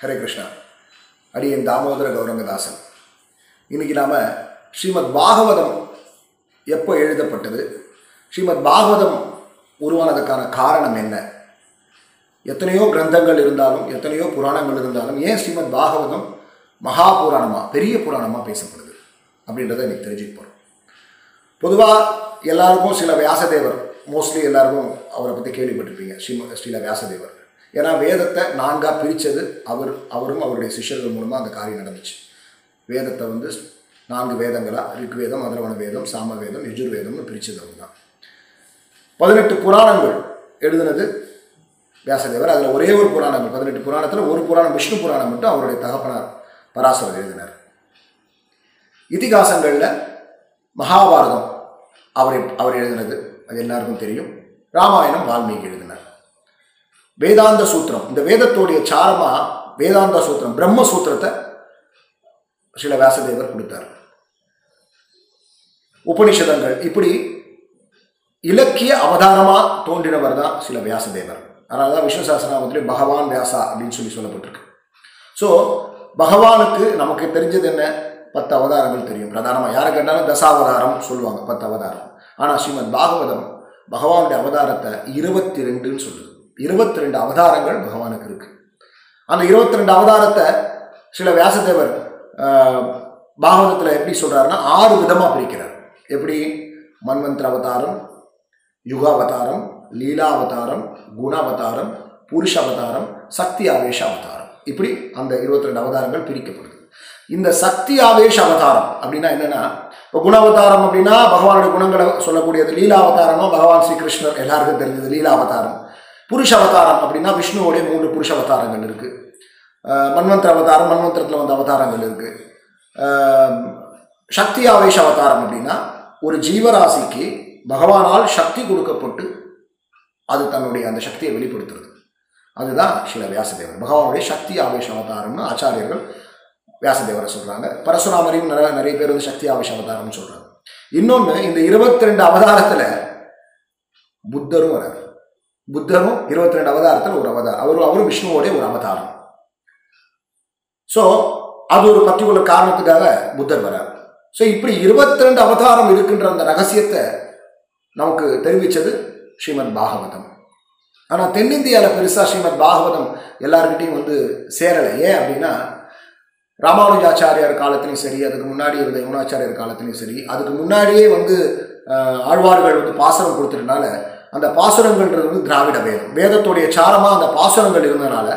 ஹரே கிருஷ்ணா. அடியன் தாமோதர கௌரங்கதாசன். இன்றைக்கி நாம் ஸ்ரீமத் பாகவதம் எப்போ எழுதப்பட்டது, ஸ்ரீமத் பாகவதம் உருவானதுக்கான காரணம் என்ன, எத்தனையோ கிரந்தங்கள் இருந்தாலும் எத்தனையோ புராணங்கள் இருந்தாலும் ஏன் ஸ்ரீமத் பாகவதம் மகா புராணமாக பெரிய புராணமாக பேசப்படுது அப்படின்றத எனக்கு தெரிஞ்சுக்க போகிறோம். பொதுவாக எல்லாருக்கும் சில வியாசதேவர், மோஸ்ட்லி எல்லாருக்கும் அவரை பற்றி கேள்விப்பட்டிருப்பீங்க, ஸ்ரீல வியாசதேவர். ஏன்னா வேதத்தை நான்காக பிரித்தது அவரும் அவருடைய சிஷ்யர்கள் மூலமாக அந்த காரியம் நடந்துச்சு. வேதத்தை வந்து நான்கு வேதங்களாக ரிக்வேதம், அதர்வண வேதம், சாம வேதம், யஜுர்வேதம்னு பிரித்தது அவங்க தான். 18 புராணங்கள் எழுதுனது வியாசதேவர். அதில் ஒரே ஒரு புராணங்கள், 18 புராணத்தில் ஒரு புராணம் விஷ்ணு புராணம் மட்டும் அவருடைய தகப்பனார் பராசரர் எழுதினார். இதிகாசங்களில் மகாபாரதம் அவர் எழுதினது, அது எல்லாருக்கும் தெரியும். ராமாயணம் வால்மீகி எழுதினார். வேதாந்த சூத்திரம், இந்த வேதத்தோடைய சாரமாக வேதாந்த சூத்திரம், பிரம்மசூத்திரத்தை ஸ்ரீல வியாசதேவர் கொடுத்தார். உபனிஷதங்கள், இப்படி இலக்கிய அவதாரமாக தோன்றினவர் தான் ஸ்ரீல வியாசதேவர். அதனால தான் விஷ்ணு சாஸ்திரநாமத்திலே பகவான் வியாசா அப்படின்னு சொல்லப்பட்டிருக்கு. ஸோ பகவானுக்கு நமக்கு தெரிஞ்சது என்ன, 10 அவதாரங்கள் தெரியும் பிரதானமாக. யாரை கேட்டாலும் தசாவதாரம் சொல்லுவாங்க, 10 அவதாரம். ஆனால் ஸ்ரீமத் பாகவதம் பகவானுடைய அவதாரத்தை 22ன்னு சொல்லுது. 22 அவதாரங்கள் பகவானுக்கு இருக்குது. அந்த 22 அவதாரத்தை ஸ்ரீல வியாசதேவர் பாகவதத்தில் எப்படி சொல்கிறாருன்னா 6 விதமாக பிரிக்கிறார். எப்படி? மன்வந்திர அவதாரம், யுகாவதாரம், லீலாவதாரம், குணாவதாரம், புருஷ அவதாரம், சக்தி ஆவேஷ அவதாரம். இப்படி அந்த 22 அவதாரங்கள் பிரிக்கப்படுது. இந்த சக்தி ஆவேஷ அவதாரம் அப்படின்னா என்னென்னா, இப்போ குணாவதாரம் அப்படின்னா பகவானுடைய குணங்களை சொல்லக்கூடியது. லீலாவதாரம்னா பகவான் ஸ்ரீகிருஷ்ணர், எல்லாருக்கும் தெரிஞ்சது லீலாவதாரம். புருஷ அவதாரம் அப்படின்னா விஷ்ணுவோடைய 3 புருஷ அவதாரங்கள் இருக்குது. மன்வந்திர அவதாரம், மன்வந்திரத்தில் வந்த அவதாரங்கள் இருக்குது. சக்தி ஆவேஷ அவதாரம் அப்படின்னா ஒரு ஜீவராசிக்கு பகவானால் சக்தி கொடுக்கப்பட்டு அது தன்னுடைய அந்த சக்தியை வெளிப்படுத்துறது. அதுதான் ஸ்ரீல வியாசதேவர். பகவானுடைய சக்தி ஆவேஷ அவதாரம்னு ஆச்சாரியர்கள் வியாசதேவரை சொல்கிறாங்க. பரசுராமரையும் நிறைய பேர் வந்து சக்தி ஆவேஷ அவதாரம்னு சொல்கிறாங்க. இன்னொன்று, இந்த 22 அவதாரத்தில் புத்தரும் வராரு. புத்தரும் 22 அவதாரத்தில் ஒரு அவதாரம். அவரும் விஷ்ணுவோடைய ஒரு அவதாரம். ஸோ அது ஒரு பர்டிகுலர் காரணத்துக்காக புத்தர் வராரு. ஸோ இப்படி 22 அவதாரம் இருக்குன்ற அந்த ரகசியத்தை நமக்கு தெரிவித்தது ஸ்ரீமத் பாகவதம். ஆனால் தென்னிந்தியாவில் பெருசாக ஸ்ரீமத் பாகவதம் எல்லாருக்கிட்டையும் வந்து சேரலை. ஏன் அப்படின்னா, ராமானுஜாச்சாரியார் காலத்துலையும் சரி, அதுக்கு முன்னாடி இருந்த யமுனாச்சாரியார் காலத்துலையும் சரி, அதுக்கு முன்னாடியே வந்து ஆழ்வார்கள் வந்து பாசுரம் கொடுத்ததுனால அந்த பாசுரங்கள்ன்றது வந்து திராவிட வேதம், வேதத்துடைய சாரமாக அந்த பாசுரங்கள் இருந்ததுனால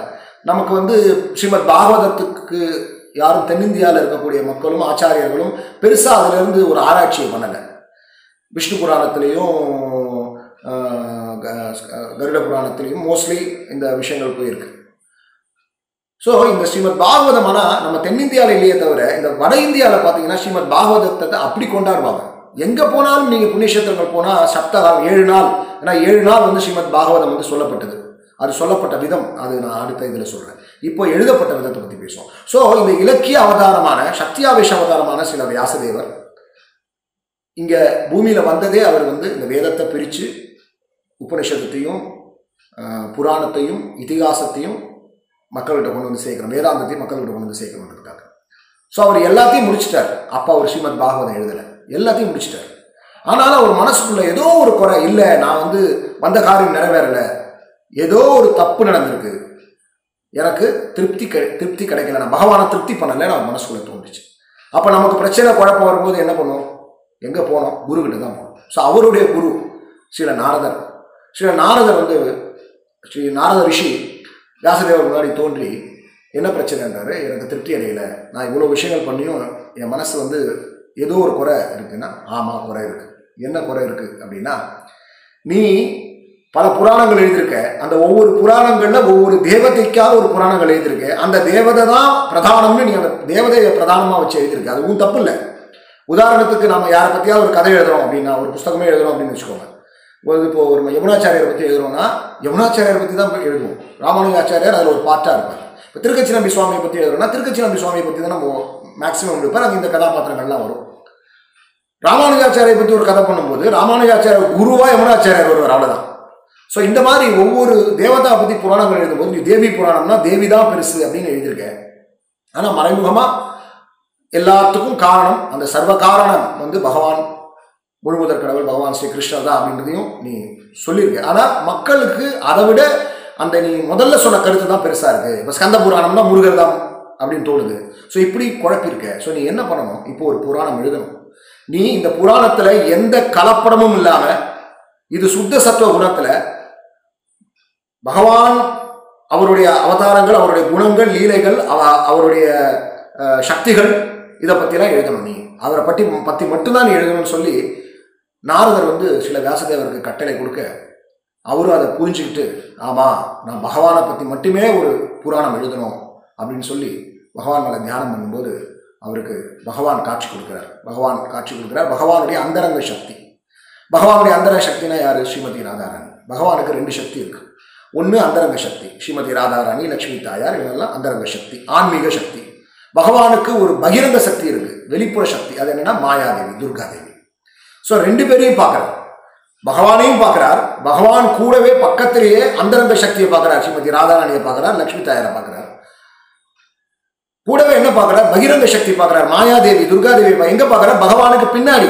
நமக்கு வந்து ஸ்ரீமத் பாகவதத்துக்கு யாரும் தென்னிந்தியாவில் இருக்கக்கூடிய மக்களும் ஆச்சாரியர்களும் பெருசாக அதிலிருந்து ஒரு ஆராய்ச்சியை பண்ணலை. விஷ்ணு புராணத்திலையும் கருட புராணத்திலையும் மோஸ்ட்லி இந்த விஷயங்கள் போயிருக்கு. ஸோ இந்த ஸ்ரீமத் பாகவதம் ஆனால் நம்ம தென்னிந்தியாவில் இல்லையே தவிர இந்த வட இந்தியாவில் பார்த்தீங்கன்னா ஸ்ரீமத் பாகவதத்தை அப்படி கொண்டாடுவாங்க. எங்கே போனாலும் நீங்கள் புண்ணியக்ஷேத்திரங்கள் போனால் சப்தகாலம் 7 நாள், ஏன்னா 7 நாள் வந்து ஸ்ரீமத் பாகவதம் வந்து சொல்லப்பட்டது. அது சொல்லப்பட்ட விதம் அது நான் அடுத்த இதில் சொல்கிறேன். இப்போ எழுதப்பட்ட விதத்தை பற்றி பேசுவோம். ஸோ இந்த இலக்கிய அவதாரமான சக்தி ஆவேஷ அவதாரமான ஸ்ரீல வியாசதேவர் இங்கே பூமியில் வந்ததே அவர் வந்து இந்த வேதத்தை பிரித்து உபநிஷதத்தையும் புராணத்தையும் இதிகாசத்தையும் மக்கள்கிட்ட கொண்டு வந்து சேர்க்கணும், வேதாந்தத்தையும் மக்கள்கிட்ட கொண்டு வந்து சேர்க்கணுன்றதுக்காக. ஸோ அவர் எல்லாத்தையும் முடிச்சிட்டார். அப்போ அவர் ஸ்ரீமத் பாகவதம் எழுதலை, எல்லாத்தையும் முடிச்சிட்டார். ஆனாலும் அவர் மனசுக்குள்ளே ஏதோ ஒரு குறை, இல்லை நான் வந்து வந்த காரியம் நிறைவேறலை, ஏதோ ஒரு தப்பு நடந்திருக்கு, எனக்கு திருப்தி கிடைக்கல, நான் பகவானை திருப்தி பண்ணலை, நான் மனசுக்குள்ளே தோன்றுச்சு. அப்போ நமக்கு பிரச்சனை குழப்பம் வரும்போது என்ன பண்ணுவோம், எங்கே போனோம், குருக்கிட்ட தான் போனோம். ஸோ அவருடைய குரு ஸ்ரீல நாரதர் வந்து ஸ்ரீ நாரத ரிஷி வியாசதேவர் முன்னாடி தோன்றி என்ன பிரச்சனைன்றாரு, எனக்கு திருப்தி அடையலை, நான் இவ்வளோ விஷயங்கள் பண்ணியும் என் மனசு வந்து ஏதோ ஒரு குறை இருக்குன்னா, ஆமாம் குறை இருக்குது, என்ன குறை இருக்குது அப்படின்னா, நீ பல புராணங்கள் எழுதியிருக்க, அந்த ஒவ்வொரு புராணங்களில் ஒவ்வொரு தேவதைக்காக ஒரு புராணங்கள் எழுதியிருக்க, அந்த தேவதை தான் பிரதானம்னு நீ அந்த தேவதையை பிரதானமாக வச்சு எழுதியிருக்க, அது உன் தப்பு இல்லை. உதாரணத்துக்கு நம்ம யாரை பற்றியாவது ஒரு கதை எழுதுகிறோம் அப்படின்னா, ஒரு புஸ்தகமே எழுதுகிறோம் அப்படின்னு வச்சுக்கோங்க. இப்போ ஒரு யமுனாச்சாரியார் பற்றி எழுதுகிறோம்னா யமுனாச்சாரியார் பற்றி தான் எழுதுவோம். ராமானுஜாச்சாரியார் அதில் ஒரு பாட்டாக இருப்பார். இப்போ திருக்கச்சிராப்பள்ளி சுவாமியை பற்றி எழுதுகிறோம்னா திருக்கச்சிராப்பள்ளி சுவாமியை பற்றி தான் நம்ம மேக்ஸிமம் இருப்பார். அது இந்த கதாபாத்திரங்கள்லாம் வரும். ராமானுஜாச்சாரியை பற்றி ஒரு கதை பண்ணும்போது ராமானுஜாச்சாரியர் குருவாக யமுனாச்சாரியார் வருவார், அவ்வளோதான். ஸோ இந்த மாதிரி ஒவ்வொரு தேவதா பற்றி புராணங்கள் எழுதும்போது நீ தேவி புராணம்னா தேவிதான் பெருசு அப்படின்னு எழுதியிருக்கேன். ஆனால் மறைமுகமாக எல்லாத்துக்கும் காரணம் அந்த சர்வ காரணம் பகவான் முழுமுதற் கடவுள் பகவான் ஸ்ரீ கிருஷ்ணர் தான் அப்படின்றதையும் நீ சொல்லியிருக்க. ஆனால் மக்களுக்கு அதை விட அந்த நீ முதல்ல சொன்ன கருத்து தான் பெருசாக இருக்குது. இப்போ ஸ்கந்த புராணம்னா முருகர் தான் அப்படின்னு தோணுது. ஸோ இப்படி குழப்பியிருக்க. ஸோ நீ என்ன பண்ணணும், இப்போ ஒரு புராணம் எழுதணும். நீ இந்த புராணத்தில் எந்த கலப்படமும் இல்லாமல் இது சுத்த சத்துவ குணத்தில் பகவான் அவருடைய அவதாரங்கள், அவருடைய குணங்கள், லீலைகள், அவருடைய சக்திகள், இதை பற்றிலாம் எழுதணும். நீ அவரை பற்றி மட்டும்தான் நீ எழுதணும்னு சொல்லி நாரதர் சில வியாசதேவருக்கு கட்டளை கொடுக்க, அவரும் அதை புரிஞ்சுக்கிட்டு ஆமாம் நான் பகவானை பற்றி மட்டுமே ஒரு புராணம் எழுதணும் அப்படின்னு சொல்லி பகவான் மேலே தியானம் பண்ணும்போது அவருக்கு பகவான் காட்சி கொடுக்குறார். பகவானுடைய அந்தரங்க சக்தி. பகவானுடைய அந்தரங்க சக்தினா யார்? ஸ்ரீமதி ராதாராணி. பகவானுக்கு ரெண்டு சக்தி இருக்குது. ஒன்று அந்தரங்க சக்தி, ஸ்ரீமதி ராதாராணி, லட்சுமி தாயார், இவங்கெல்லாம் அந்தரங்க சக்தி, ஆன்மீக சக்தி. பகவானுக்கு ஒரு பகிரங்க சக்தி இருக்குது, வெளிப்புற சக்தி. அது என்னென்னா மாயாதேவி, துர்காதேவி. ஸோ ரெண்டு பேரையும் பார்க்குறார். பகவானையும் பார்க்குறார், பகவான் கூடவே பக்கத்திலேயே அந்தரங்க சக்தியை பார்க்குறார், ஸ்ரீமதி ராதாராணியை பார்க்குறார், லட்சுமி தாயாரை பார்க்குறார். கூடவே என்ன பார்க்குறார்? பகிரங்க சக்தி பார்க்குறார், மாயாதேவி, துர்காதேவி. எங்கே பார்க்குறார்? பகவானுக்கு பின்னாடி.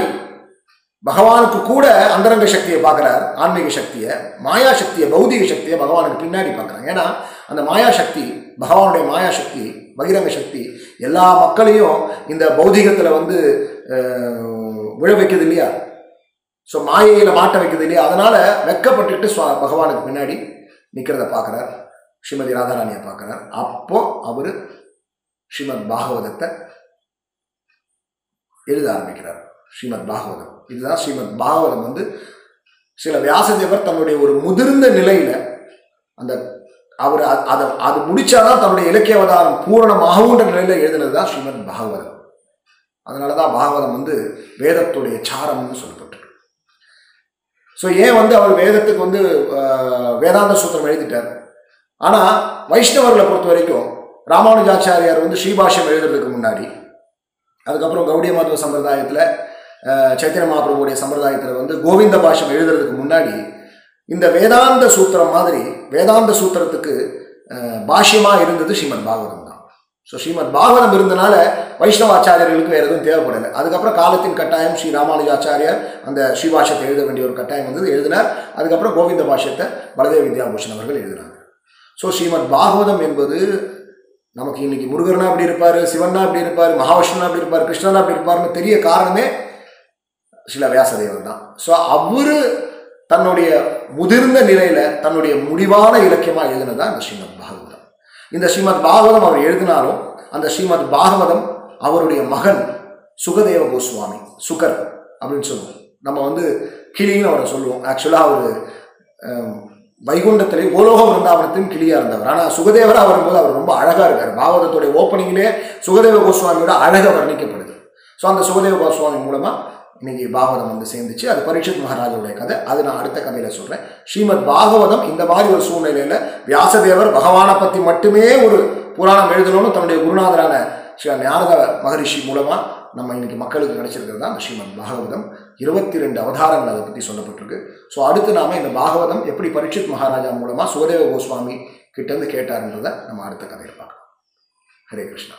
பகவானுக்கு கூட அந்தரங்க சக்தியை பார்க்குறார், ஆன்மீக சக்தியை, மாயா சக்தியை, பௌதிக சக்தியை பகவானுக்கு பின்னாடி பார்க்குறாங்க. ஏன்னா அந்த மாயாசக்தி, பகவானுடைய மாயாசக்தி, பகிரங்க சக்தி எல்லா மக்களையும் இந்த பௌதிகத்தில் விழ வைக்கிறது இல்லையா? ஸோ மாயையில் மாட்ட வைக்கிறது இல்லையா? அதனால் வெக்கப்பட்டுட்டு பகவானுக்கு பின்னாடி நிற்கிறத பார்க்குறார், ஸ்ரீமதி ராதாராணியை பார்க்குறார். அப்போது அவர் ஸ்ரீமத் பாகவதத்தை எழுத ஆரம்பிக்கிறார். ஸ்ரீமத் பாகவதம், இதுதான் ஸ்ரீமத் பாகவதம். சில வியாசதேவர் தன்னுடைய ஒரு முதிர்ந்த நிலையில் அவர் அது முடித்தாதான் தன்னுடைய இலக்கிய அவதாரம் பூரணமாகவுன்ற நிலையில் எழுதினது தான் ஸ்ரீமத் பாகவதம். அதனால தான் பாகவதம் வேதத்துடைய சாரம்னு சொல்லப்பட்டிருக்கு. ஸோ ஏன் அவர் வேதத்துக்கு வேதாந்த சூத்திரம் எழுதிட்டார். ஆனால் வைஷ்ணவர்களை பொறுத்த வரைக்கும் ராமானுஜாச்சாரியார் ஸ்ரீபாஷ்யம் எழுதுறதுக்கு முன்னாடி, அதுக்கப்புறம் கௌடிய மாதவ சம்பிரதாயத்தில், சைத்தன்ய மகாபிரபுடைய சம்பிரதாயத்தில் கோவிந்த பாஷ்யம் எழுதுறதுக்கு முன்னாடி இந்த வேதாந்த சூத்திரம் மாதிரி வேதாந்த சூத்திரத்துக்கு பாஷ்யமாக இருந்தது ஸ்ரீமத் பாகவதம் தான். ஸோ ஸ்ரீமத் பாகவதம் இருந்தனால வைஷ்ணவாச்சாரியர்களுக்கு வேறு எதுவும் தேவைப்படலை. அதுக்கப்புறம் காலத்தின் கட்டாயம் ஸ்ரீ ராமானுஜாச்சாரியார் அந்த ஸ்ரீபாஷ்யத்தை எழுத வேண்டிய ஒரு கட்டாயம் எழுதினார். அதுக்கப்புறம் கோவிந்த பாஷ்யத்தை பலதேவ வித்யாபூஷன் அவர்கள் எழுதினாங்க. ஸோ ஸ்ரீமத் பாகவதம் நமக்கு இன்னைக்கு முருகர்னா அப்படி இருப்பார், சிவன்னா அப்படி இருப்பார், மகாவிஷ்ணுனா அப்படி இருப்பார், கிருஷ்ணனா அப்படி இருப்பார்னு தெரிய காரணமே ஸ்ரீல வியாசதேவர் தான். ஸோ அவரு தன்னுடைய முதிர்ந்த நிலையில் தன்னுடைய முடிவான இலக்கியமாக எழுதினது தான் இந்த ஸ்ரீமத் பாகவதம். இந்த ஸ்ரீமத் பாகவதம் அவர் எழுதினாலும் அந்த ஸ்ரீமத் பாகவதம் அவருடைய மகன் சுகதேவ கோஸ்வாமி, சுகர் அப்படின்னு சொல்லுவோம். நம்ம கிளின்னு அவரை சொல்லுவோம். ஆக்சுவலாக அவர் வைகுண்டத்திலே கோலோக விருந்தாவனத்தின் கிளியாக இருந்தவர். ஆனால் சுகதேவராக வரும்போது அவர் ரொம்ப அழகாக இருக்கார். பாகவதத்துடைய ஓப்பனிங்கிலே சுகதேவ கோஸ்வாமியோட அழகாக வர்ணிக்கப்படுது. ஸோ அந்த சுகதேவ கோஸ்வாமி மூலமாக இன்னைக்கு பாகவதம் சேர்ந்துச்சு. அது பரீட்சித் மகாராஜனுடைய கதை. அது நான் அடுத்த கதையில் சொல்கிறேன். ஸ்ரீமத் பாகவதம் இந்த மாதிரி ஒரு சூழ்நிலையில் வியாசதேவர் பகவானை பற்றி மட்டுமே ஒரு புராணம் எழுதணும்னு தன்னுடைய குருநாதரான ஸ்ரீ ஞானத மகரிஷி மூலமாக நம்ம இன்றைக்கி மக்களுக்கு கிடைச்சிருக்கிறது தான் ஸ்ரீமத் பாகவதம். 22 அவதாரங்கள் அதை பற்றி சொல்லப்பட்டிருக்கு. ஸோ அடுத்து நாம் இந்த பாகவதம் எப்படி பரீட்சித் மகாராஜா மூலமாக சுகதேவ கோஸ்வாமி கிட்டேருந்து கேட்டாருன்றதை நம்ம அடுத்த கதையில் பார்க்கலாம். ஹரே கிருஷ்ணா.